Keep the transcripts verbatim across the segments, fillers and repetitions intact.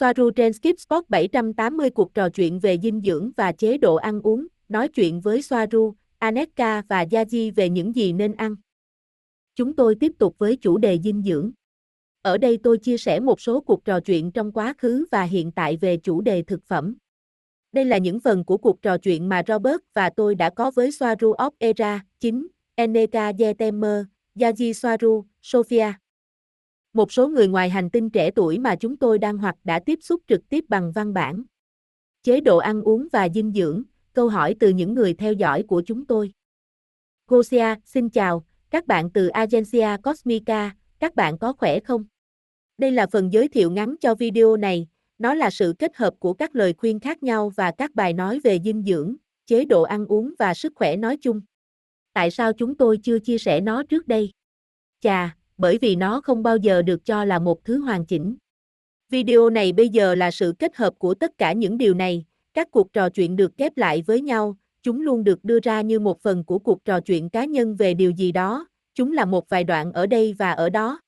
Swaruu Transcripts bảy trăm tám mươi cuộc trò chuyện về dinh dưỡng và chế độ ăn uống, nói chuyện với Swaruu, Anéeka và Yazhi về những gì nên ăn. Chúng tôi tiếp tục với chủ đề dinh dưỡng. Ở đây tôi chia sẻ một số cuộc trò chuyện trong quá khứ và hiện tại về chủ đề thực phẩm. Đây là những phần của cuộc trò chuyện mà Robert và tôi đã có với Swaruu of Erra, chín, Anéeka Jetmer, Yazhi Swaruu, Sophia. Một số người ngoài hành tinh trẻ tuổi mà chúng tôi đang hoặc đã tiếp xúc trực tiếp bằng văn bản. Chế độ ăn uống và dinh dưỡng, câu hỏi từ những người theo dõi của chúng tôi. Gosia, xin chào, các bạn từ Agencia Cosmica, các bạn có khỏe không? Đây là phần giới thiệu ngắn cho video này, nó là sự kết hợp của các lời khuyên khác nhau và các bài nói về dinh dưỡng, chế độ ăn uống và sức khỏe nói chung. Tại sao chúng tôi chưa chia sẻ nó trước đây? Chà, bởi vì nó không bao giờ được cho là một thứ hoàn chỉnh. Video này bây giờ là sự kết hợp của tất cả những điều này, các cuộc trò chuyện được ghép lại với nhau, chúng luôn được đưa ra như một phần của cuộc trò chuyện cá nhân về điều gì đó, chúng là một vài đoạn ở đây và ở đó.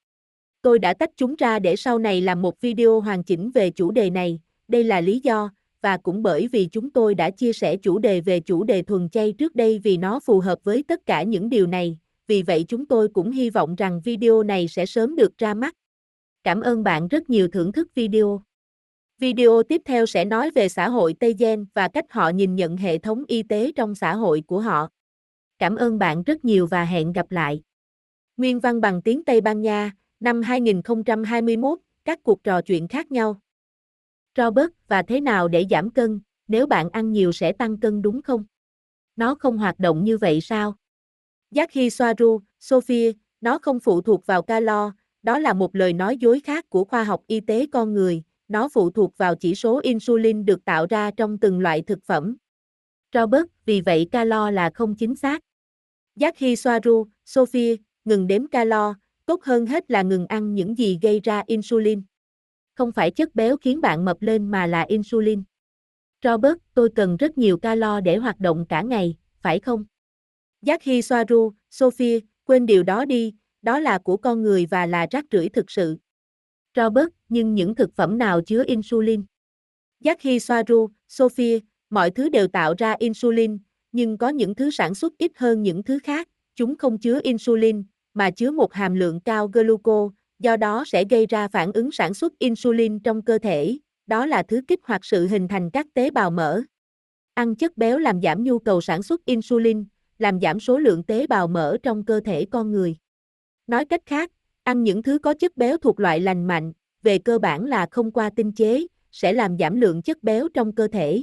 Tôi đã tách chúng ra để sau này làm một video hoàn chỉnh về chủ đề này, đây là lý do, và cũng bởi vì chúng tôi đã chia sẻ chủ đề về chủ đề thuần chay trước đây vì nó phù hợp với tất cả những điều này. Vì vậy chúng tôi cũng hy vọng rằng video này sẽ sớm được ra mắt. Cảm ơn bạn rất nhiều thưởng thức video. Video tiếp theo sẽ nói về xã hội Tây Gen và cách họ nhìn nhận hệ thống y tế trong xã hội của họ. Cảm ơn bạn rất nhiều và hẹn gặp lại. Nguyên văn bằng tiếng Tây Ban Nha, năm hai nghìn không trăm hai mươi mốt, các cuộc trò chuyện khác nhau. Robert, và thế nào để giảm cân, nếu bạn ăn nhiều sẽ tăng cân đúng không? Nó không hoạt động như vậy sao? Jackie Swaruu, Sophia, nó không phụ thuộc vào calo, đó là một lời nói dối khác của khoa học y tế con người, nó phụ thuộc vào chỉ số insulin được tạo ra trong từng loại thực phẩm. Robert, vì vậy calo là không chính xác. Yazhi Swaruu, Sophia, ngừng đếm calo, tốt hơn hết là ngừng ăn những gì gây ra insulin. Không phải chất béo khiến bạn mập lên mà là insulin. Robert, tôi cần rất nhiều calo để hoạt động cả ngày, phải không? Yazhi Swaruu, Sophia, quên điều đó đi, đó là của con người và là rác rưởi thực sự. Robert, nhưng những thực phẩm nào chứa insulin? Yazhi Swaruu, Sophia, mọi thứ đều tạo ra insulin, nhưng có những thứ sản xuất ít hơn những thứ khác, chúng không chứa insulin, mà chứa một hàm lượng cao glucose, do đó sẽ gây ra phản ứng sản xuất insulin trong cơ thể, đó là thứ kích hoạt sự hình thành các tế bào mỡ. Ăn chất béo làm giảm nhu cầu sản xuất insulin, làm giảm số lượng tế bào mỡ trong cơ thể con người. Nói cách khác, ăn những thứ có chất béo thuộc loại lành mạnh, về cơ bản là không qua tinh chế, sẽ làm giảm lượng chất béo trong cơ thể.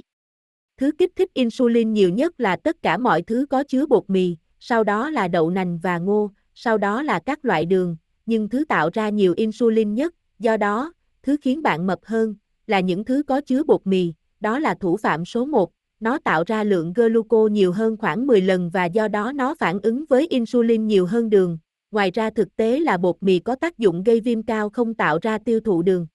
Thứ kích thích insulin nhiều nhất là tất cả mọi thứ có chứa bột mì, sau đó là đậu nành và ngô, sau đó là các loại đường, nhưng thứ tạo ra nhiều insulin nhất, do đó, thứ khiến bạn mập hơn, là những thứ có chứa bột mì, đó là thủ phạm số một. Nó tạo ra lượng glucose nhiều hơn khoảng mười lần và do đó nó phản ứng với insulin nhiều hơn đường. Ngoài ra thực tế là bột mì có tác dụng gây viêm cao không tạo ra tiêu thụ đường.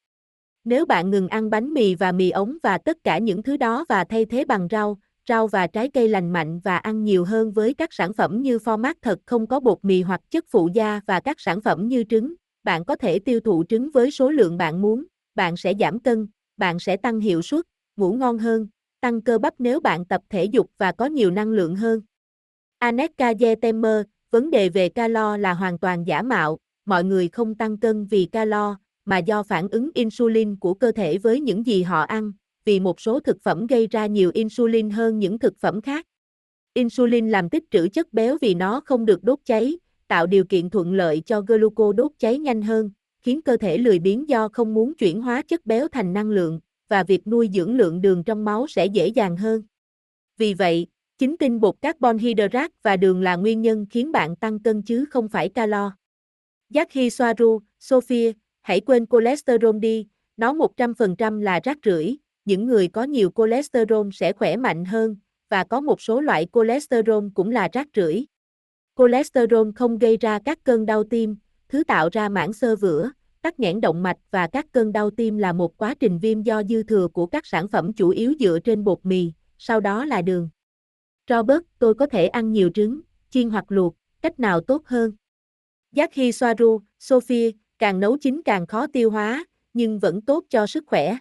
Nếu bạn ngừng ăn bánh mì và mì ống và tất cả những thứ đó và thay thế bằng rau, rau và trái cây lành mạnh và ăn nhiều hơn với các sản phẩm như pho mát thật không có bột mì hoặc chất phụ gia và các sản phẩm như trứng, bạn có thể tiêu thụ trứng với số lượng bạn muốn, bạn sẽ giảm cân, bạn sẽ tăng hiệu suất, ngủ ngon hơn. Tăng cơ bắp nếu bạn tập thể dục và có nhiều năng lượng hơn. Anéeka Jetmer, vấn đề về calo là hoàn toàn giả mạo, mọi người không tăng cân vì calo, mà do phản ứng insulin của cơ thể với những gì họ ăn, vì một số thực phẩm gây ra nhiều insulin hơn những thực phẩm khác. Insulin làm tích trữ chất béo vì nó không được đốt cháy, tạo điều kiện thuận lợi cho glucose đốt cháy nhanh hơn, khiến cơ thể lười biếng do không muốn chuyển hóa chất béo thành năng lượng. Và việc nuôi dưỡng lượng đường trong máu sẽ dễ dàng hơn. Vì vậy, chính tinh bột carbon hydrate và đường là nguyên nhân khiến bạn tăng cân chứ không phải calo. Yazhi Swaruu, Sophia, hãy quên cholesterol đi, nó một trăm phần trăm là rác rưởi. Những người có nhiều cholesterol sẽ khỏe mạnh hơn, và có một số loại cholesterol cũng là rác rưởi. Cholesterol không gây ra các cơn đau tim, thứ tạo ra mảng xơ vữa. Tắc nghẽn động mạch và các cơn đau tim là một quá trình viêm do dư thừa của các sản phẩm chủ yếu dựa trên bột mì, sau đó là đường. Robert, tôi có thể ăn nhiều trứng, chiên hoặc luộc, cách nào tốt hơn? Yazhi Swaruu, Sophia, càng nấu chín càng khó tiêu hóa, nhưng vẫn tốt cho sức khỏe.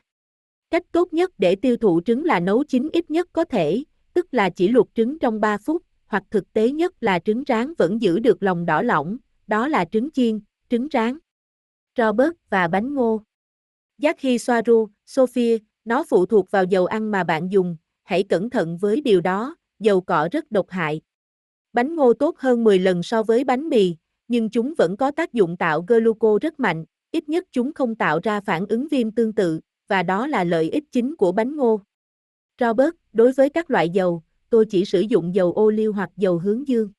Cách tốt nhất để tiêu thụ trứng là nấu chín ít nhất có thể, tức là chỉ luộc trứng trong ba phút, hoặc thực tế nhất là trứng rán vẫn giữ được lòng đỏ lỏng, đó là trứng chiên, trứng rán. Robert và bánh ngô. Yazhi Swaruu, Sophia, nó phụ thuộc vào dầu ăn mà bạn dùng, hãy cẩn thận với điều đó, dầu cọ rất độc hại. Bánh ngô tốt hơn mười lần so với bánh mì, nhưng chúng vẫn có tác dụng tạo gluco rất mạnh, ít nhất chúng không tạo ra phản ứng viêm tương tự, và đó là lợi ích chính của bánh ngô. Robert, đối với các loại dầu, tôi chỉ sử dụng dầu ô liu hoặc dầu hướng dương.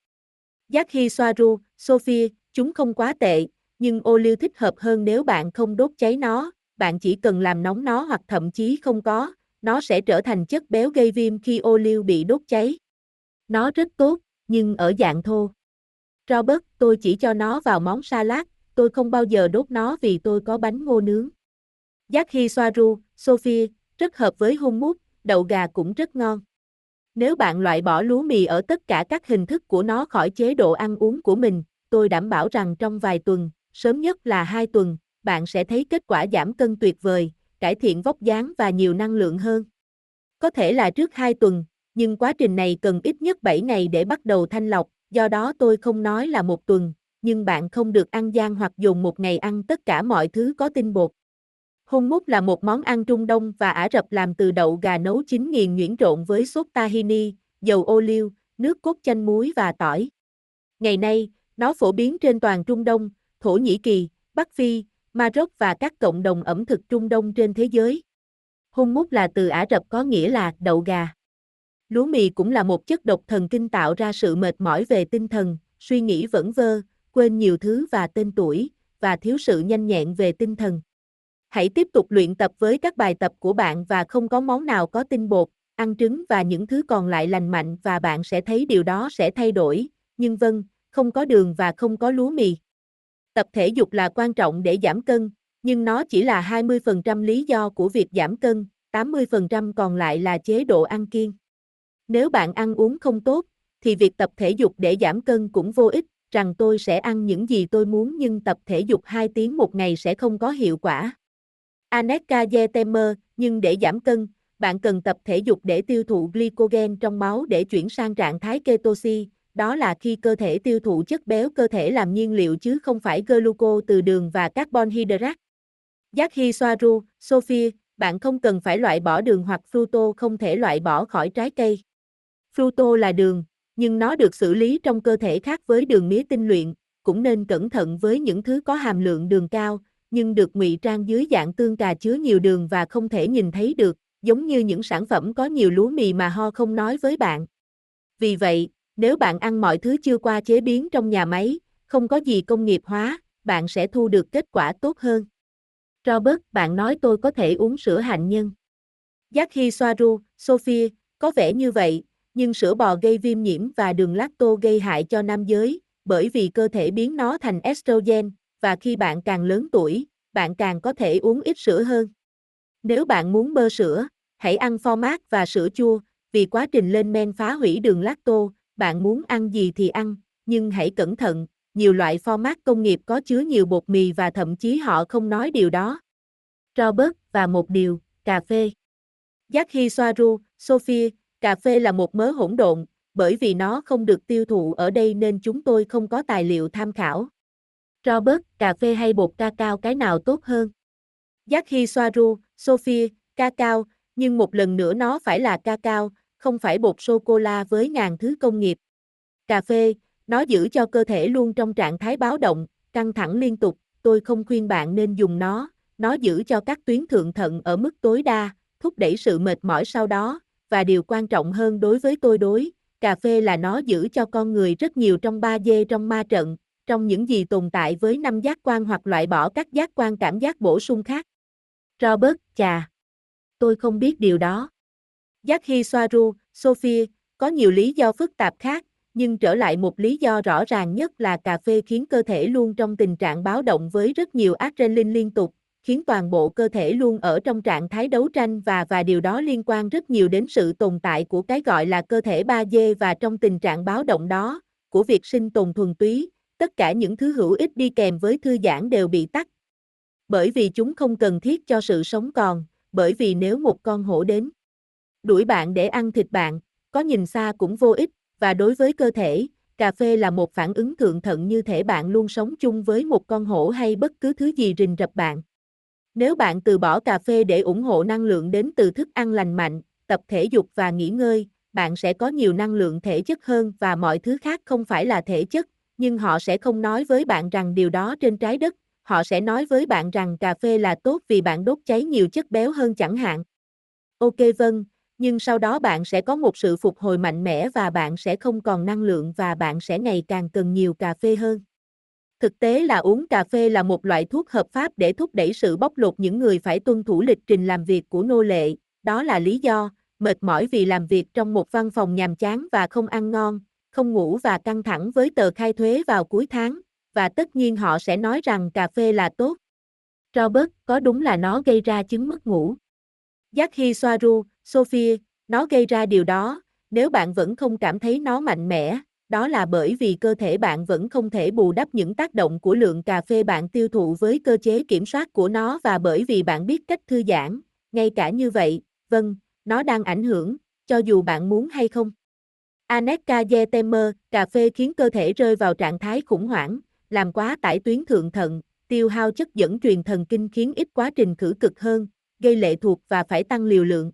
Yazhi Swaruu, Sophia, chúng không quá tệ, nhưng ô liu thích hợp hơn nếu bạn không đốt cháy nó, bạn chỉ cần làm nóng nó hoặc thậm chí không có, nó sẽ trở thành chất béo gây viêm khi ô liu bị đốt cháy. Nó rất tốt, nhưng ở dạng thô. Robert, tôi chỉ cho nó vào món salad, tôi không bao giờ đốt nó vì tôi có bánh ngô nướng. Yazhi Swaruu, Sophia, rất hợp với hummus, đậu gà cũng rất ngon. Nếu bạn loại bỏ lúa mì ở tất cả các hình thức của nó khỏi chế độ ăn uống của mình, tôi đảm bảo rằng trong vài tuần, sớm nhất là hai tuần, bạn sẽ thấy kết quả giảm cân tuyệt vời, cải thiện vóc dáng và nhiều năng lượng hơn. Có thể là trước hai tuần, nhưng quá trình này cần ít nhất bảy ngày để bắt đầu thanh lọc, do đó tôi không nói là một tuần, nhưng bạn không được ăn gian hoặc dùng một ngày ăn tất cả mọi thứ có tinh bột. Hummus là một món ăn Trung Đông và Ả Rập làm từ đậu gà nấu chín nghiền nhuyễn trộn với sốt tahini, dầu ô liu, nước cốt chanh muối và tỏi. Ngày nay, nó phổ biến trên toàn Trung Đông, Thổ Nhĩ Kỳ, Bắc Phi, Maroc và các cộng đồng ẩm thực Trung Đông trên thế giới. Hummus là từ Ả Rập có nghĩa là đậu gà. Lúa mì cũng là một chất độc thần kinh tạo ra sự mệt mỏi về tinh thần, suy nghĩ vẩn vơ, quên nhiều thứ và tên tuổi, và thiếu sự nhanh nhẹn về tinh thần. Hãy tiếp tục luyện tập với các bài tập của bạn và không có món nào có tinh bột, ăn trứng và những thứ còn lại lành mạnh và bạn sẽ thấy điều đó sẽ thay đổi. Nhưng vâng, không có đường và không có lúa mì. Tập thể dục là quan trọng để giảm cân, nhưng nó chỉ là hai mươi phần trăm lý do của việc giảm cân, tám mươi phần trăm còn lại là chế độ ăn kiêng. Nếu bạn ăn uống không tốt, thì việc tập thể dục để giảm cân cũng vô ích, rằng tôi sẽ ăn những gì tôi muốn nhưng tập thể dục hai tiếng một ngày sẽ không có hiệu quả. Anéeka Jetmer, nhưng để giảm cân, bạn cần tập thể dục để tiêu thụ glycogen trong máu để chuyển sang trạng thái ketosis, đó là khi cơ thể tiêu thụ chất béo cơ thể làm nhiên liệu chứ không phải gluco từ đường và carbon hydrate. Yazhi Swaruu, Sophia, bạn không cần phải loại bỏ đường hoặc fructose không thể loại bỏ khỏi trái cây. Fructose là đường, nhưng nó được xử lý trong cơ thể khác với đường mía tinh luyện, cũng nên cẩn thận với những thứ có hàm lượng đường cao, nhưng được ngụy trang dưới dạng tương cà chứa nhiều đường và không thể nhìn thấy được, giống như những sản phẩm có nhiều lúa mì mà họ không nói với bạn. Vì vậy, nếu bạn ăn mọi thứ chưa qua chế biến trong nhà máy, không có gì công nghiệp hóa, bạn sẽ thu được kết quả tốt hơn. Robert, bạn nói tôi có thể uống sữa hạnh nhân. Yazhi Swaruu, Sophia, có vẻ như vậy, nhưng sữa bò gây viêm nhiễm và đường lactose gây hại cho nam giới, bởi vì cơ thể biến nó thành estrogen, và khi bạn càng lớn tuổi, bạn càng có thể uống ít sữa hơn. Nếu bạn muốn bơ sữa, hãy ăn pho mát và sữa chua, vì quá trình lên men phá hủy đường lactose. Bạn muốn ăn gì thì ăn, nhưng hãy cẩn thận, nhiều loại format công nghiệp có chứa nhiều bột mì và thậm chí họ không nói điều đó. Robert, và một điều, cà phê. Yazhi Swaruu, Sophia, cà phê là một mớ hỗn độn, bởi vì nó không được tiêu thụ ở đây nên chúng tôi không có tài liệu tham khảo. Robert, cà phê hay bột cacao cái nào tốt hơn? Yazhi Swaruu, Sophia, cacao, nhưng một lần nữa nó phải là cacao, không phải bột sô-cô-la với ngàn thứ công nghiệp. Cà phê, nó giữ cho cơ thể luôn trong trạng thái báo động, căng thẳng liên tục, tôi không khuyên bạn nên dùng nó, nó giữ cho các tuyến thượng thận ở mức tối đa, thúc đẩy sự mệt mỏi sau đó, và điều quan trọng hơn đối với tôi đối, cà phê là nó giữ cho con người rất nhiều trong ba D trong ma trận, trong những gì tồn tại với năm giác quan hoặc loại bỏ các giác quan cảm giác bổ sung khác. Robert, chà, tôi không biết điều đó. Yazhi Swaruu, Sophia, có nhiều lý do phức tạp khác, nhưng trở lại một lý do rõ ràng nhất là cà phê khiến cơ thể luôn trong tình trạng báo động với rất nhiều adrenaline liên tục, khiến toàn bộ cơ thể luôn ở trong trạng thái đấu tranh và và điều đó liên quan rất nhiều đến sự tồn tại của cái gọi là cơ thể ba D và trong tình trạng báo động đó, của việc sinh tồn thuần túy, tất cả những thứ hữu ích đi kèm với thư giãn đều bị tắt. Bởi vì chúng không cần thiết cho sự sống còn. bởi vì nếu một con hổ đến, đuổi bạn để ăn thịt bạn, có nhìn xa cũng vô ích, và đối với cơ thể, cà phê là một phản ứng thượng thận như thể bạn luôn sống chung với một con hổ hay bất cứ thứ gì rình rập bạn. Nếu bạn từ bỏ cà phê để ủng hộ năng lượng đến từ thức ăn lành mạnh, tập thể dục và nghỉ ngơi, bạn sẽ có nhiều năng lượng thể chất hơn và mọi thứ khác không phải là thể chất, nhưng họ sẽ không nói với bạn rằng điều đó trên trái đất, họ sẽ nói với bạn rằng cà phê là tốt vì bạn đốt cháy nhiều chất béo hơn chẳng hạn. Ok vâng, nhưng sau đó bạn sẽ có một sự phục hồi mạnh mẽ và bạn sẽ không còn năng lượng và bạn sẽ ngày càng cần nhiều cà phê hơn. Thực tế là uống cà phê là một loại thuốc hợp pháp để thúc đẩy sự bóc lột những người phải tuân thủ lịch trình làm việc của nô lệ, đó là lý do, mệt mỏi vì làm việc trong một văn phòng nhàm chán và không ăn ngon, không ngủ và căng thẳng với tờ khai thuế vào cuối tháng, và tất nhiên họ sẽ nói rằng cà phê là tốt. Robert, có đúng là nó gây ra chứng mất ngủ? Yazhi Swaruu, Sophia, nó gây ra điều đó, nếu bạn vẫn không cảm thấy nó mạnh mẽ, đó là bởi vì cơ thể bạn vẫn không thể bù đắp những tác động của lượng cà phê bạn tiêu thụ với cơ chế kiểm soát của nó và bởi vì bạn biết cách thư giãn, ngay cả như vậy, vâng, nó đang ảnh hưởng, cho dù bạn muốn hay không. Anéeka Jetmer, cà phê khiến cơ thể rơi vào trạng thái khủng hoảng, làm quá tải tuyến thượng thận, tiêu hao chất dẫn truyền thần kinh khiến ít quá trình khử cực hơn, gây lệ thuộc và phải tăng liều lượng.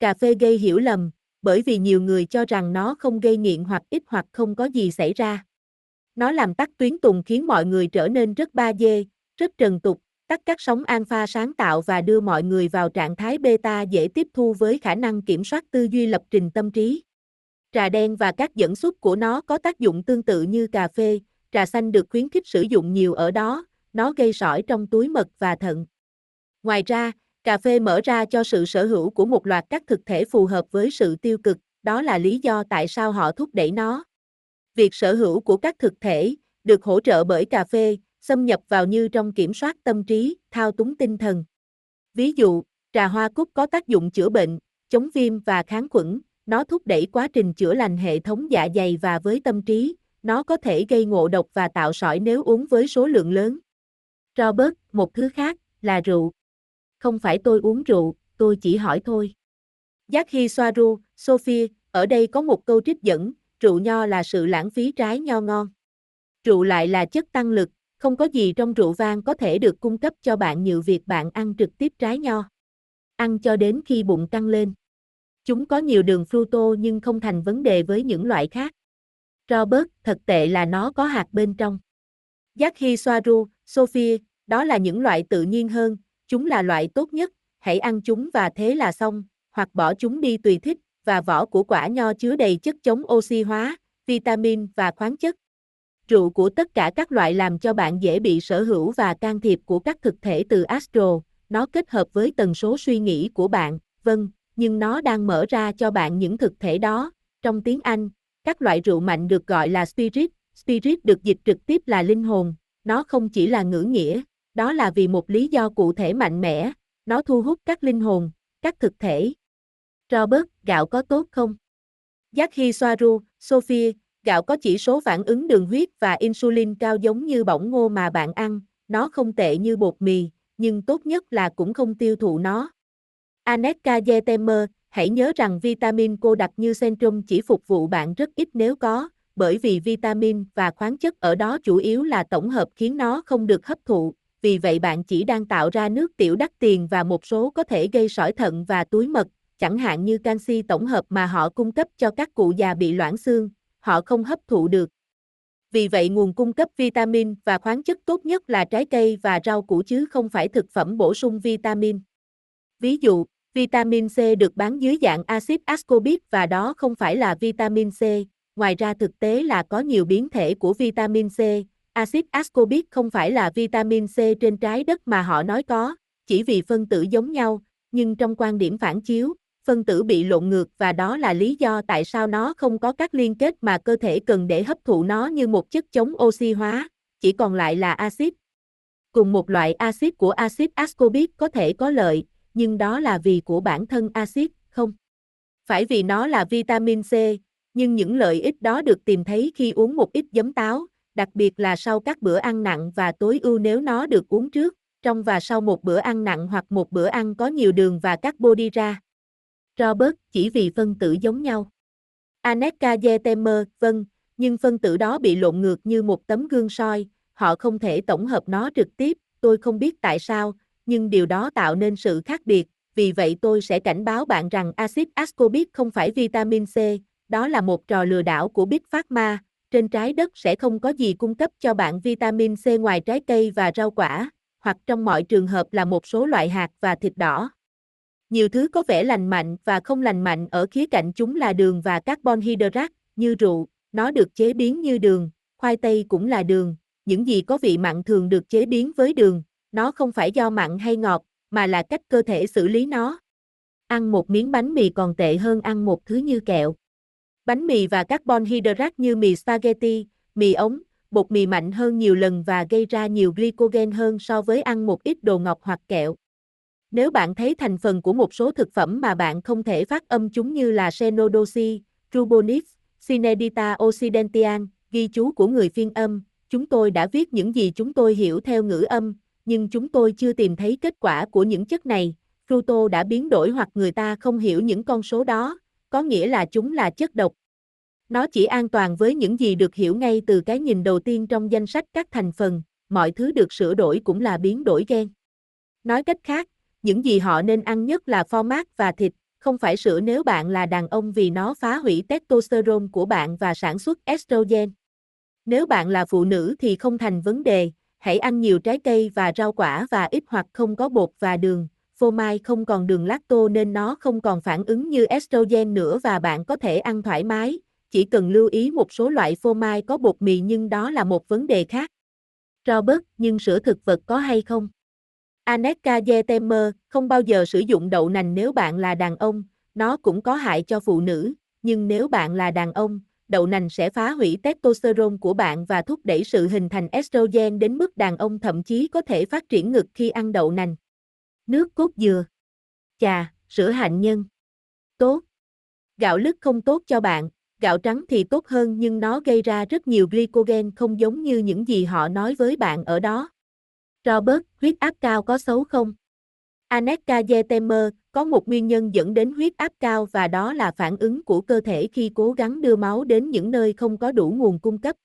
Cà phê gây hiểu lầm, bởi vì nhiều người cho rằng nó không gây nghiện hoặc ít hoặc không có gì xảy ra. Nó làm tắc tuyến tùng khiến mọi người trở nên rất ba dê, rất trần tục, tắc các sóng alpha sáng tạo và đưa mọi người vào trạng thái beta dễ tiếp thu với khả năng kiểm soát tư duy lập trình tâm trí. Trà đen và các dẫn xuất của nó có tác dụng tương tự như cà phê, trà xanh được khuyến khích sử dụng nhiều ở đó, nó gây sỏi trong túi mật và thận. Ngoài ra, cà phê mở ra cho sự sở hữu của một loạt các thực thể phù hợp với sự tiêu cực, đó là lý do tại sao họ thúc đẩy nó. Việc sở hữu của các thực thể, được hỗ trợ bởi cà phê, xâm nhập vào như trong kiểm soát tâm trí, thao túng tinh thần. Ví dụ, trà hoa cúc có tác dụng chữa bệnh, chống viêm và kháng khuẩn, nó thúc đẩy quá trình chữa lành hệ thống dạ dày và với tâm trí, nó có thể gây ngộ độc và tạo sỏi nếu uống với số lượng lớn. Robert, một thứ khác, là rượu. Không phải tôi uống rượu, tôi chỉ hỏi thôi. Yazhi Swaruu, Sophia, ở đây có một câu trích dẫn, rượu nho là sự lãng phí trái nho ngon. Rượu lại là chất tăng lực, không có gì trong rượu vang có thể được cung cấp cho bạn như việc bạn ăn trực tiếp trái nho. Ăn cho đến khi bụng căng lên. Chúng có nhiều đường fructose nhưng không thành vấn đề với những loại khác. Robert, thật tệ là nó có hạt bên trong. Yazhi Swaruu, Sophia, đó là những loại tự nhiên hơn. Chúng là loại tốt nhất, hãy ăn chúng và thế là xong, hoặc bỏ chúng đi tùy thích, và vỏ của quả nho chứa đầy chất chống oxy hóa, vitamin và khoáng chất. Rượu của tất cả các loại làm cho bạn dễ bị sở hữu và can thiệp của các thực thể từ astro, nó kết hợp với tần số suy nghĩ của bạn, vâng, nhưng nó đang mở ra cho bạn những thực thể đó. Trong tiếng Anh, các loại rượu mạnh được gọi là spirit, spirit được dịch trực tiếp là linh hồn, nó không chỉ là ngữ nghĩa. Đó là vì một lý do cụ thể mạnh mẽ, nó thu hút các linh hồn, các thực thể. Robert, gạo có tốt không? Yazhi Swaruu, Sophia, gạo có chỉ số phản ứng đường huyết và insulin cao giống như bỏng ngô mà bạn ăn, nó không tệ như bột mì, nhưng tốt nhất là cũng không tiêu thụ nó. Anéeka Jetmer, hãy nhớ rằng vitamin cô đặc như Centrum chỉ phục vụ bạn rất ít nếu có, bởi vì vitamin và khoáng chất ở đó chủ yếu là tổng hợp khiến nó không được hấp thụ. Vì vậy bạn chỉ đang tạo ra nước tiểu đắt tiền và một số có thể gây sỏi thận và túi mật, chẳng hạn như canxi tổng hợp mà họ cung cấp cho các cụ già bị loãng xương, họ không hấp thụ được. Vì vậy nguồn cung cấp vitamin và khoáng chất tốt nhất là trái cây và rau củ chứ không phải thực phẩm bổ sung vitamin. Ví dụ, vitamin C được bán dưới dạng axit ascorbic và đó không phải là vitamin C, ngoài ra thực tế là có nhiều biến thể của vitamin C. Axit ascorbic không phải là vitamin C trên trái đất mà họ nói có, chỉ vì phân tử giống nhau, nhưng trong quan điểm phản chiếu, phân tử bị lộn ngược và đó là lý do tại sao nó không có các liên kết mà cơ thể cần để hấp thụ nó như một chất chống oxy hóa, chỉ còn lại là axit. Cùng một loại axit của axit ascorbic có thể có lợi, nhưng đó là vì của bản thân axit, không phải vì nó là vitamin C, nhưng những lợi ích đó được tìm thấy khi uống một ít giấm táo. Đặc biệt là sau các bữa ăn nặng và tối ưu nếu nó được uống trước, trong và sau một bữa ăn nặng hoặc một bữa ăn có nhiều đường và carbodhydrate. Robert, chỉ vì phân tử giống nhau. Anéeka Jetmer, vâng, nhưng phân tử đó bị lộn ngược như một tấm gương soi, họ không thể tổng hợp nó trực tiếp, tôi không biết tại sao, nhưng điều đó tạo nên sự khác biệt, vì vậy tôi sẽ cảnh báo bạn rằng axit ascorbic không phải vitamin C, đó là một trò lừa đảo của Big Pharma, trên trái đất sẽ không có gì cung cấp cho bạn vitamin C ngoài trái cây và rau quả, hoặc trong mọi trường hợp là một số loại hạt và thịt đỏ. Nhiều thứ có vẻ lành mạnh và không lành mạnh ở khía cạnh chúng là đường và carbon hydrate, như rượu, nó được chế biến như đường, khoai tây cũng là đường, những gì có vị mặn thường được chế biến với đường, nó không phải do mặn hay ngọt, mà là cách cơ thể xử lý nó. Ăn một miếng bánh mì còn tệ hơn ăn một thứ như kẹo. Bánh mì và carbon hydrate như mì spaghetti, mì ống, bột mì mạnh hơn nhiều lần và gây ra nhiều glycogen hơn so với ăn một ít đồ ngọt hoặc kẹo. Nếu bạn thấy thành phần của một số thực phẩm mà bạn không thể phát âm chúng như là Xenodoxi, Rubonix, Cinedita Occidentian, ghi chú của người phiên âm, chúng tôi đã viết những gì chúng tôi hiểu theo ngữ âm, nhưng chúng tôi chưa tìm thấy kết quả của những chất này. Pluto đã biến đổi hoặc người ta không hiểu những con số đó, có nghĩa là chúng là chất độc. Nó chỉ an toàn với những gì được hiểu ngay từ cái nhìn đầu tiên trong danh sách các thành phần, mọi thứ được sửa đổi cũng là biến đổi gen. Nói cách khác, những gì họ nên ăn nhất là phô mát và thịt, không phải sữa nếu bạn là đàn ông vì nó phá hủy testosterone của bạn và sản xuất estrogen. Nếu bạn là phụ nữ thì không thành vấn đề, hãy ăn nhiều trái cây và rau quả và ít hoặc không có bột và đường. Phô mai không còn đường lacto nên nó không còn phản ứng như estrogen nữa và bạn có thể ăn thoải mái, chỉ cần lưu ý một số loại phô mai có bột mì nhưng đó là một vấn đề khác. Robert, nhưng sữa thực vật có hay không? Anéeka Jetmer, không bao giờ sử dụng đậu nành nếu bạn là đàn ông, nó cũng có hại cho phụ nữ, nhưng nếu bạn là đàn ông, đậu nành sẽ phá hủy testosterone của bạn và thúc đẩy sự hình thành estrogen đến mức đàn ông thậm chí có thể phát triển ngực khi ăn đậu nành. Nước cốt dừa. Chà, sữa hạnh nhân. Tốt. Gạo lứt không tốt cho bạn, gạo trắng thì tốt hơn nhưng nó gây ra rất nhiều glycogen không giống như những gì họ nói với bạn ở đó. Robert, huyết áp cao có xấu không? Anéeka Jetmer, có một nguyên nhân dẫn đến huyết áp cao và đó là phản ứng của cơ thể khi cố gắng đưa máu đến những nơi không có đủ nguồn cung cấp.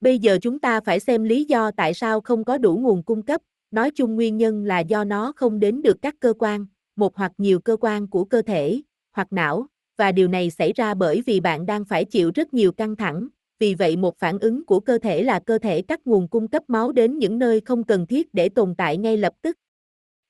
Bây giờ chúng ta phải xem lý do tại sao không có đủ nguồn cung cấp. Nói chung nguyên nhân là do nó không đến được các cơ quan, một hoặc nhiều cơ quan của cơ thể, hoặc não, và điều này xảy ra bởi vì bạn đang phải chịu rất nhiều căng thẳng. Vì vậy một phản ứng của cơ thể là cơ thể cắt nguồn cung cấp máu đến những nơi không cần thiết để tồn tại ngay lập tức.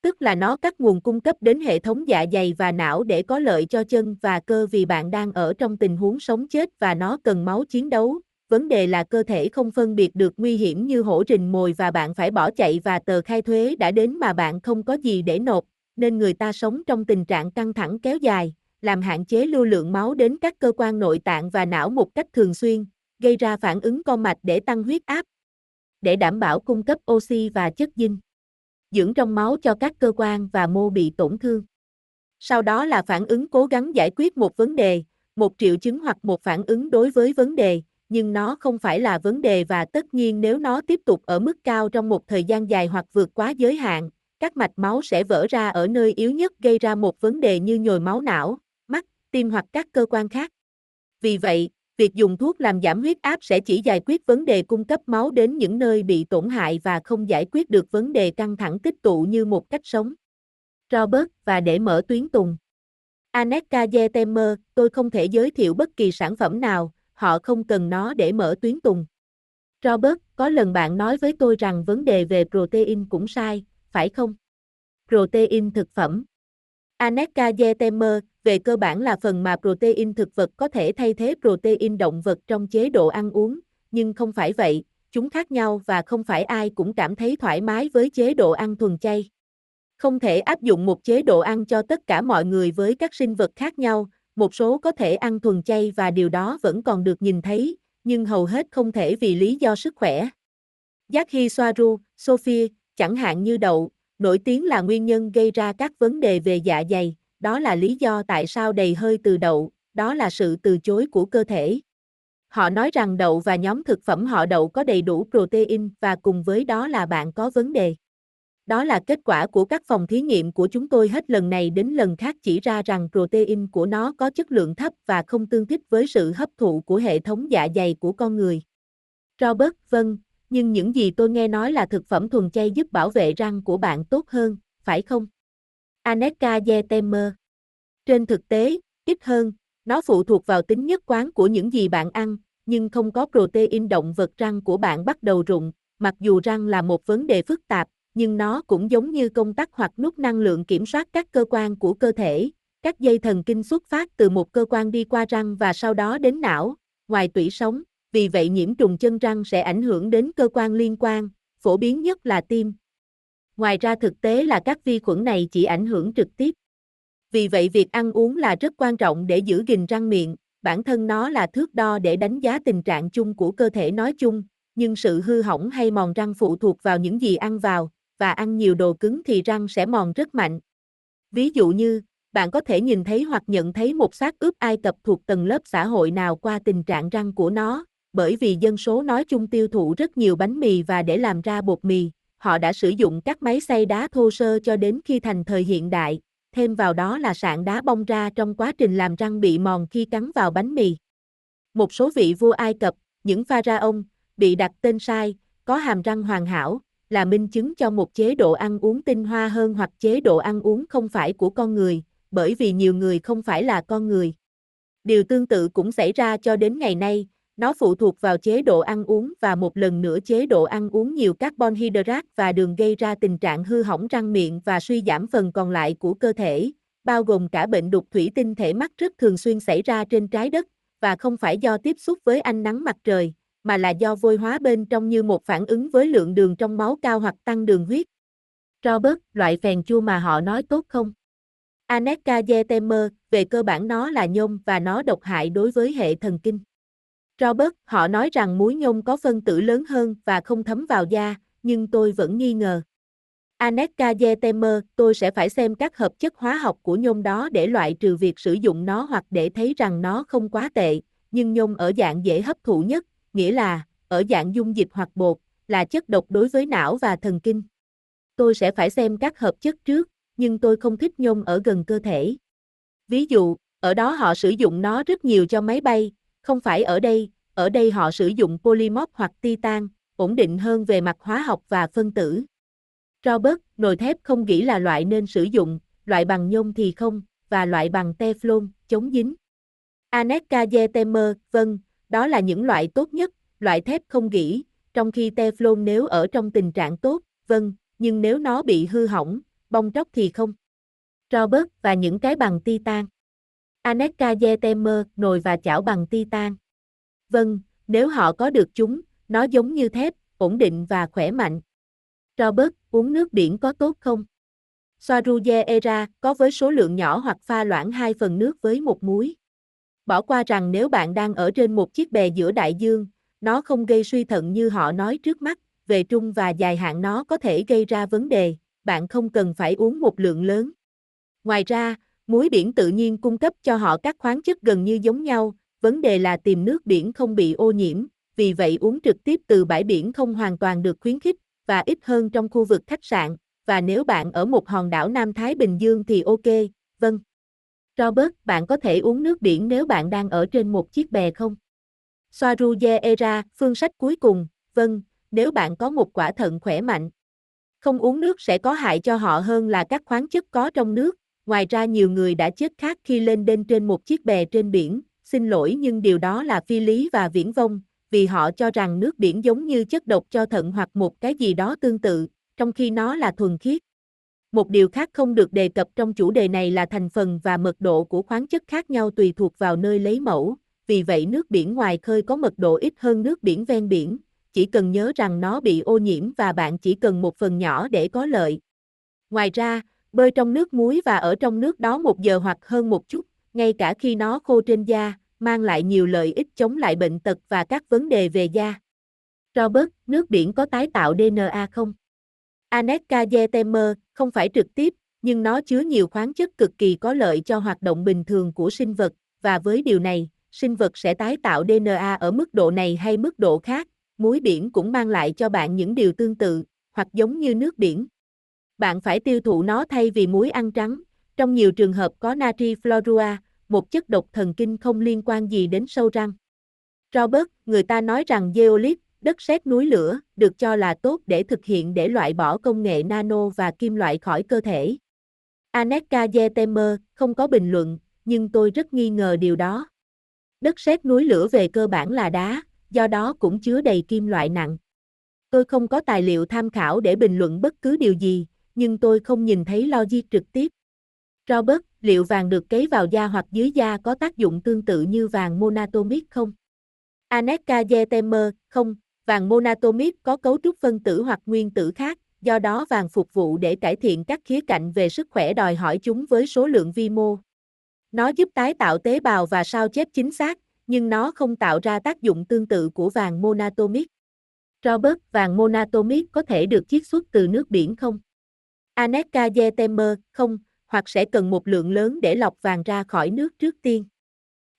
Tức là nó cắt nguồn cung cấp đến hệ thống dạ dày và não để có lợi cho chân và cơ vì bạn đang ở trong tình huống sống chết và nó cần máu chiến đấu. Vấn đề là cơ thể không phân biệt được nguy hiểm như hổ rình mồi và bạn phải bỏ chạy và tờ khai thuế đã đến mà bạn không có gì để nộp, nên người ta sống trong tình trạng căng thẳng kéo dài, làm hạn chế lưu lượng máu đến các cơ quan nội tạng và não một cách thường xuyên, gây ra phản ứng co mạch để tăng huyết áp. Để đảm bảo cung cấp oxy và chất dinh dưỡng trong máu cho các cơ quan và mô bị tổn thương. Sau đó là phản ứng cố gắng giải quyết một vấn đề, một triệu chứng hoặc một phản ứng đối với vấn đề. Nhưng nó không phải là vấn đề và tất nhiên nếu nó tiếp tục ở mức cao trong một thời gian dài hoặc vượt quá giới hạn, các mạch máu sẽ vỡ ra ở nơi yếu nhất gây ra một vấn đề như nhồi máu não, mắt, tim hoặc các cơ quan khác. Vì vậy, việc dùng thuốc làm giảm huyết áp sẽ chỉ giải quyết vấn đề cung cấp máu đến những nơi bị tổn hại và không giải quyết được vấn đề căng thẳng tích tụ như một cách sống. Robert, và để mở tuyến tùng. Anéeka Jetmer, tôi không thể giới thiệu bất kỳ sản phẩm nào. Họ không cần nó để mở tuyến tùng. Robert, có lần bạn nói với tôi rằng vấn đề về protein cũng sai, phải không? Protein thực phẩm. Anéeka Jetmer, về cơ bản là phần mà protein thực vật có thể thay thế protein động vật trong chế độ ăn uống, nhưng không phải vậy, chúng khác nhau và không phải ai cũng cảm thấy thoải mái với chế độ ăn thuần chay. Không thể áp dụng một chế độ ăn cho tất cả mọi người với các sinh vật khác nhau. Một số có thể ăn thuần chay và điều đó vẫn còn được nhìn thấy, nhưng hầu hết không thể vì lý do sức khỏe. Yazhi Swaruu, Sophia, chẳng hạn như đậu, nổi tiếng là nguyên nhân gây ra các vấn đề về dạ dày, đó là lý do tại sao đầy hơi từ đậu, đó là sự từ chối của cơ thể. Họ nói rằng đậu và nhóm thực phẩm họ đậu có đầy đủ protein và cùng với đó là bạn có vấn đề. Đó là kết quả của các phòng thí nghiệm của chúng tôi hết lần này đến lần khác chỉ ra rằng protein của nó có chất lượng thấp và không tương thích với sự hấp thụ của hệ thống dạ dày của con người. Robert, vâng, nhưng những gì tôi nghe nói là thực phẩm thuần chay giúp bảo vệ răng của bạn tốt hơn, phải không? Anéeka Jetmer. Trên thực tế, ít hơn, nó phụ thuộc vào tính nhất quán của những gì bạn ăn, nhưng không có protein động vật răng của bạn bắt đầu rụng, mặc dù răng là một vấn đề phức tạp. Nhưng nó cũng giống như công tắc hoặc nút năng lượng kiểm soát các cơ quan của cơ thể. Các dây thần kinh xuất phát từ một cơ quan đi qua răng và sau đó đến não, ngoài tủy sống. Vì vậy nhiễm trùng chân răng sẽ ảnh hưởng đến cơ quan liên quan, phổ biến nhất là tim. Ngoài ra thực tế là các vi khuẩn này chỉ ảnh hưởng trực tiếp. Vì vậy việc ăn uống là rất quan trọng để giữ gìn răng miệng. Bản thân nó là thước đo để đánh giá tình trạng chung của cơ thể nói chung. Nhưng sự hư hỏng hay mòn răng phụ thuộc vào những gì ăn vào. Và ăn nhiều đồ cứng thì răng sẽ mòn rất mạnh. Ví dụ như, bạn có thể nhìn thấy hoặc nhận thấy một xác ướp Ai Cập thuộc tầng lớp xã hội nào qua tình trạng răng của nó, bởi vì dân số nói chung tiêu thụ rất nhiều bánh mì và để làm ra bột mì, họ đã sử dụng các máy xay đá thô sơ cho đến khi thành thời hiện đại, thêm vào đó là sạn đá bong ra trong quá trình làm răng bị mòn khi cắn vào bánh mì. Một số vị vua Ai Cập, những pharaoh, bị đặt tên sai, có hàm răng hoàn hảo, là minh chứng cho một chế độ ăn uống tinh hoa hơn hoặc chế độ ăn uống không phải của con người, bởi vì nhiều người không phải là con người. Điều tương tự cũng xảy ra cho đến ngày nay, nó phụ thuộc vào chế độ ăn uống và một lần nữa chế độ ăn uống nhiều carbon hydrate và đường gây ra tình trạng hư hỏng răng miệng và suy giảm phần còn lại của cơ thể, bao gồm cả bệnh đục thủy tinh thể mắt rất thường xuyên xảy ra trên trái đất, và không phải do tiếp xúc với ánh nắng mặt trời, mà là do vôi hóa bên trong như một phản ứng với lượng đường trong máu cao hoặc tăng đường huyết. Robert, loại phèn chua mà họ nói tốt không? Anéeka Jetmer, về cơ bản nó là nhôm và nó độc hại đối với hệ thần kinh. Robert, họ nói rằng muối nhôm có phân tử lớn hơn và không thấm vào da, nhưng tôi vẫn nghi ngờ. Anéeka Jetmer, tôi sẽ phải xem các hợp chất hóa học của nhôm đó để loại trừ việc sử dụng nó hoặc để thấy rằng nó không quá tệ, nhưng nhôm ở dạng dễ hấp thụ nhất, nghĩa là, ở dạng dung dịch hoặc bột, là chất độc đối với não và thần kinh. Tôi sẽ phải xem các hợp chất trước, nhưng tôi không thích nhôm ở gần cơ thể. Ví dụ, ở đó họ sử dụng nó rất nhiều cho máy bay, không phải ở đây, ở đây họ sử dụng polymorph hoặc titan, ổn định hơn về mặt hóa học và phân tử. Robert, nồi thép không nghĩ là loại nên sử dụng, loại bằng nhôm thì không, và loại bằng teflon, chống dính. Anéeka Jetmer, vâng. Đó là những loại tốt nhất, loại thép không gỉ, trong khi teflon nếu ở trong tình trạng tốt, vâng, nhưng nếu nó bị hư hỏng, bong tróc thì không. Robert, và những cái bằng titan. Anéeka Jetmer, nồi và chảo bằng titan. Vâng, nếu họ có được chúng, nó giống như thép, ổn định và khỏe mạnh. Robert, uống nước biển có tốt không? Swaruu of Erra, có với số lượng nhỏ hoặc pha loãng hai phần nước với một muối. Bỏ qua rằng nếu bạn đang ở trên một chiếc bè giữa đại dương, nó không gây suy thận như họ nói trước mắt, về trung và dài hạn nó có thể gây ra vấn đề, bạn không cần phải uống một lượng lớn. Ngoài ra, muối biển tự nhiên cung cấp cho họ các khoáng chất gần như giống nhau, vấn đề là tìm nước biển không bị ô nhiễm, vì vậy uống trực tiếp từ bãi biển không hoàn toàn được khuyến khích, và ít hơn trong khu vực khách sạn, và nếu bạn ở một hòn đảo Nam Thái Bình Dương thì ok, vâng. Robert, bạn có thể uống nước biển nếu bạn đang ở trên một chiếc bè không? Swaruu of Erra, phương sách cuối cùng, vâng, nếu bạn có một quả thận khỏe mạnh. Không uống nước sẽ có hại cho họ hơn là các khoáng chất có trong nước, ngoài ra nhiều người đã chết khác khi lên đên trên một chiếc bè trên biển, xin lỗi nhưng điều đó là phi lý và viển vông, vì họ cho rằng nước biển giống như chất độc cho thận hoặc một cái gì đó tương tự, trong khi nó là thuần khiết. Một điều khác không được đề cập trong chủ đề này là thành phần và mật độ của khoáng chất khác nhau tùy thuộc vào nơi lấy mẫu, vì vậy nước biển ngoài khơi có mật độ ít hơn nước biển ven biển, chỉ cần nhớ rằng nó bị ô nhiễm và bạn chỉ cần một phần nhỏ để có lợi. Ngoài ra, bơi trong nước muối và ở trong nước đó một giờ hoặc hơn một chút, ngay cả khi nó khô trên da, mang lại nhiều lợi ích chống lại bệnh tật và các vấn đề về da. Robert, nước biển có tái tạo đê en a không? Anéeka Jetmer, không phải trực tiếp, nhưng nó chứa nhiều khoáng chất cực kỳ có lợi cho hoạt động bình thường của sinh vật, và với điều này, sinh vật sẽ tái tạo đê en a ở mức độ này hay mức độ khác, muối biển cũng mang lại cho bạn những điều tương tự, hoặc giống như nước biển. bạn phải tiêu thụ nó thay vì muối ăn trắng. Trong nhiều trường hợp có natri fluorua, một chất độc thần kinh không liên quan gì đến sâu răng. Robert, người ta nói rằng zeolite, đất sét núi lửa, được cho là tốt để thực hiện để loại bỏ công nghệ nano và kim loại khỏi cơ thể. Anéeka Jetmer không có bình luận, nhưng tôi rất nghi ngờ điều đó. Đất sét núi lửa về cơ bản là đá, do đó cũng chứa đầy kim loại nặng. Tôi không có tài liệu tham khảo để bình luận bất cứ điều gì, nhưng tôi không nhìn thấy logic trực tiếp. Robert, liệu vàng được cấy vào da hoặc dưới da có tác dụng tương tự như vàng monatomic không? Anéeka Jetmer, không, vàng monatomic có cấu trúc phân tử hoặc nguyên tử khác, do đó vàng phục vụ để cải thiện các khía cạnh về sức khỏe đòi hỏi chúng với số lượng vi mô. Nó giúp tái tạo tế bào và sao chép chính xác, nhưng nó không tạo ra tác dụng tương tự của vàng monatomic. Robert, vàng monatomic có thể được chiết xuất từ nước biển không? Anéeka Jetmer, không, hoặc sẽ cần một lượng lớn để lọc vàng ra khỏi nước trước tiên.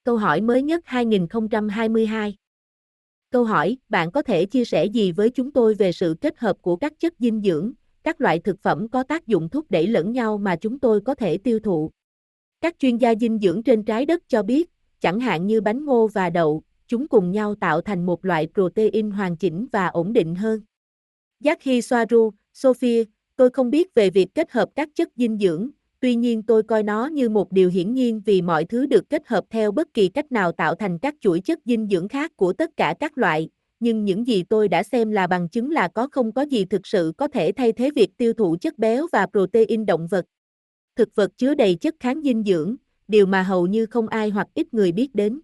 Câu hỏi mới nhất hai không hai hai. Câu hỏi, bạn có thể chia sẻ gì với chúng tôi về sự kết hợp của các chất dinh dưỡng, các loại thực phẩm có tác dụng thúc đẩy lẫn nhau mà chúng tôi có thể tiêu thụ? Các chuyên gia dinh dưỡng trên trái đất cho biết, chẳng hạn như bánh ngô và đậu, chúng cùng nhau tạo thành một loại protein hoàn chỉnh và ổn định hơn. Yazhi Swaruu, Sophia, tôi không biết về việc kết hợp các chất dinh dưỡng, tuy nhiên tôi coi nó như một điều hiển nhiên vì mọi thứ được kết hợp theo bất kỳ cách nào tạo thành các chuỗi chất dinh dưỡng khác của tất cả các loại, nhưng những gì tôi đã xem là bằng chứng là có không có gì thực sự có thể thay thế việc tiêu thụ chất béo và protein động vật. Thực vật chứa đầy chất kháng dinh dưỡng, điều mà hầu như không ai hoặc ít người biết đến.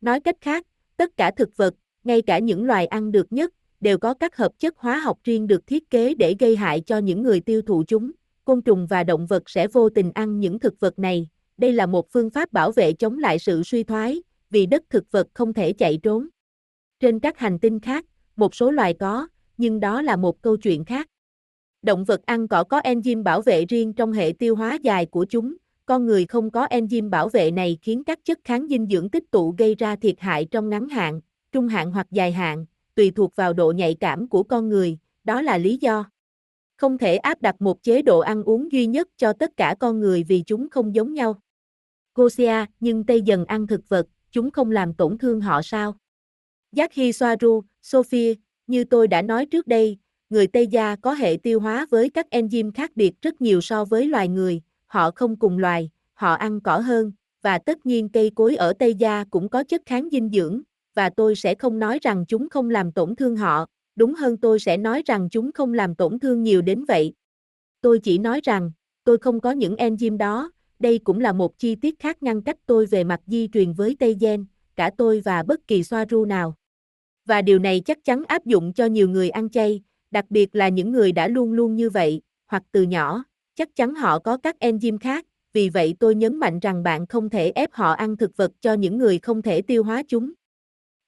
Nói cách khác, tất cả thực vật, ngay cả những loài ăn được nhất, đều có các hợp chất hóa học riêng được thiết kế để gây hại cho những người tiêu thụ chúng. Côn trùng và động vật sẽ vô tình ăn những thực vật này. Đây là một phương pháp bảo vệ chống lại sự suy thoái, vì đất thực vật không thể chạy trốn. Trên các hành tinh khác, một số loài có, nhưng đó là một câu chuyện khác. Động vật ăn cỏ có enzyme bảo vệ riêng trong hệ tiêu hóa dài của chúng. Con người không có enzyme bảo vệ này khiến các chất kháng dinh dưỡng tích tụ gây ra thiệt hại trong ngắn hạn, trung hạn hoặc dài hạn, tùy thuộc vào độ nhạy cảm của con người. Đó là lý do không thể áp đặt một chế độ ăn uống duy nhất cho tất cả con người vì chúng không giống nhau. Gosia, nhưng Tây dần ăn thực vật, chúng không làm tổn thương họ sao? Yazhi Swaruu, Sophia, như tôi đã nói trước đây, người Tây da có hệ tiêu hóa với các enzyme khác biệt rất nhiều so với loài người, họ không cùng loài, họ ăn cỏ hơn, và tất nhiên cây cối ở Tây da cũng có chất kháng dinh dưỡng, và tôi sẽ không nói rằng chúng không làm tổn thương họ. Đúng hơn tôi sẽ nói rằng chúng không làm tổn thương nhiều đến vậy. Tôi chỉ nói rằng, tôi không có những enzyme đó, đây cũng là một chi tiết khác ngăn cách tôi về mặt di truyền với Tây gen, cả tôi và bất kỳ Swaruu nào. Và điều này chắc chắn áp dụng cho nhiều người ăn chay, đặc biệt là những người đã luôn luôn như vậy, hoặc từ nhỏ, chắc chắn họ có các enzyme khác, vì vậy tôi nhấn mạnh rằng bạn không thể ép họ ăn thực vật cho những người không thể tiêu hóa chúng.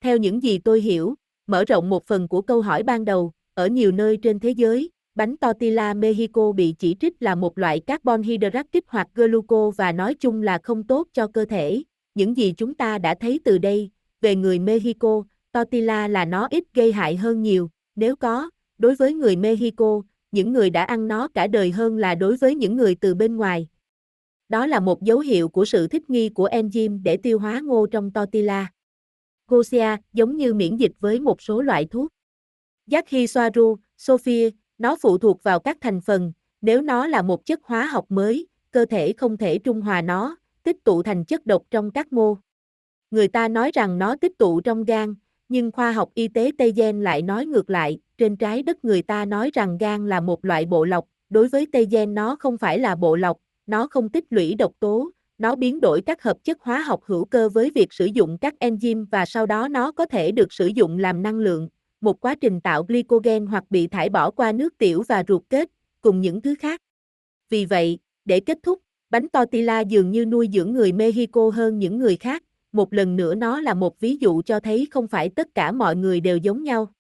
Theo những gì tôi hiểu, mở rộng một phần của câu hỏi ban đầu, ở nhiều nơi trên thế giới, bánh tortilla Mexico bị chỉ trích là một loại carbohydrate kích hoạt glucose và nói chung là không tốt cho cơ thể. Những gì chúng ta đã thấy từ đây, về người Mexico, tortilla là nó ít gây hại hơn nhiều, nếu có, đối với người Mexico, những người đã ăn nó cả đời hơn là đối với những người từ bên ngoài. Đó là một dấu hiệu của sự thích nghi của enzyme để tiêu hóa ngô trong tortilla. Gosia, giống như miễn dịch với một số loại thuốc. Yazhi Swaruu, Sophia, nó phụ thuộc vào các thành phần, nếu nó là một chất hóa học mới, cơ thể không thể trung hòa nó, tích tụ thành chất độc trong các mô. Người ta nói rằng nó tích tụ trong gan, nhưng khoa học y tế Tây gen lại nói ngược lại, trên trái đất người ta nói rằng gan là một loại bộ lọc, đối với Tây gen nó không phải là bộ lọc, nó không tích lũy độc tố. Nó biến đổi các hợp chất hóa học hữu cơ với việc sử dụng các enzyme và sau đó nó có thể được sử dụng làm năng lượng, một quá trình tạo glycogen hoặc bị thải bỏ qua nước tiểu và ruột kết, cùng những thứ khác. Vì vậy, để kết thúc, bánh tortilla dường như nuôi dưỡng người Mexico hơn những người khác, một lần nữa nó là một ví dụ cho thấy không phải tất cả mọi người đều giống nhau.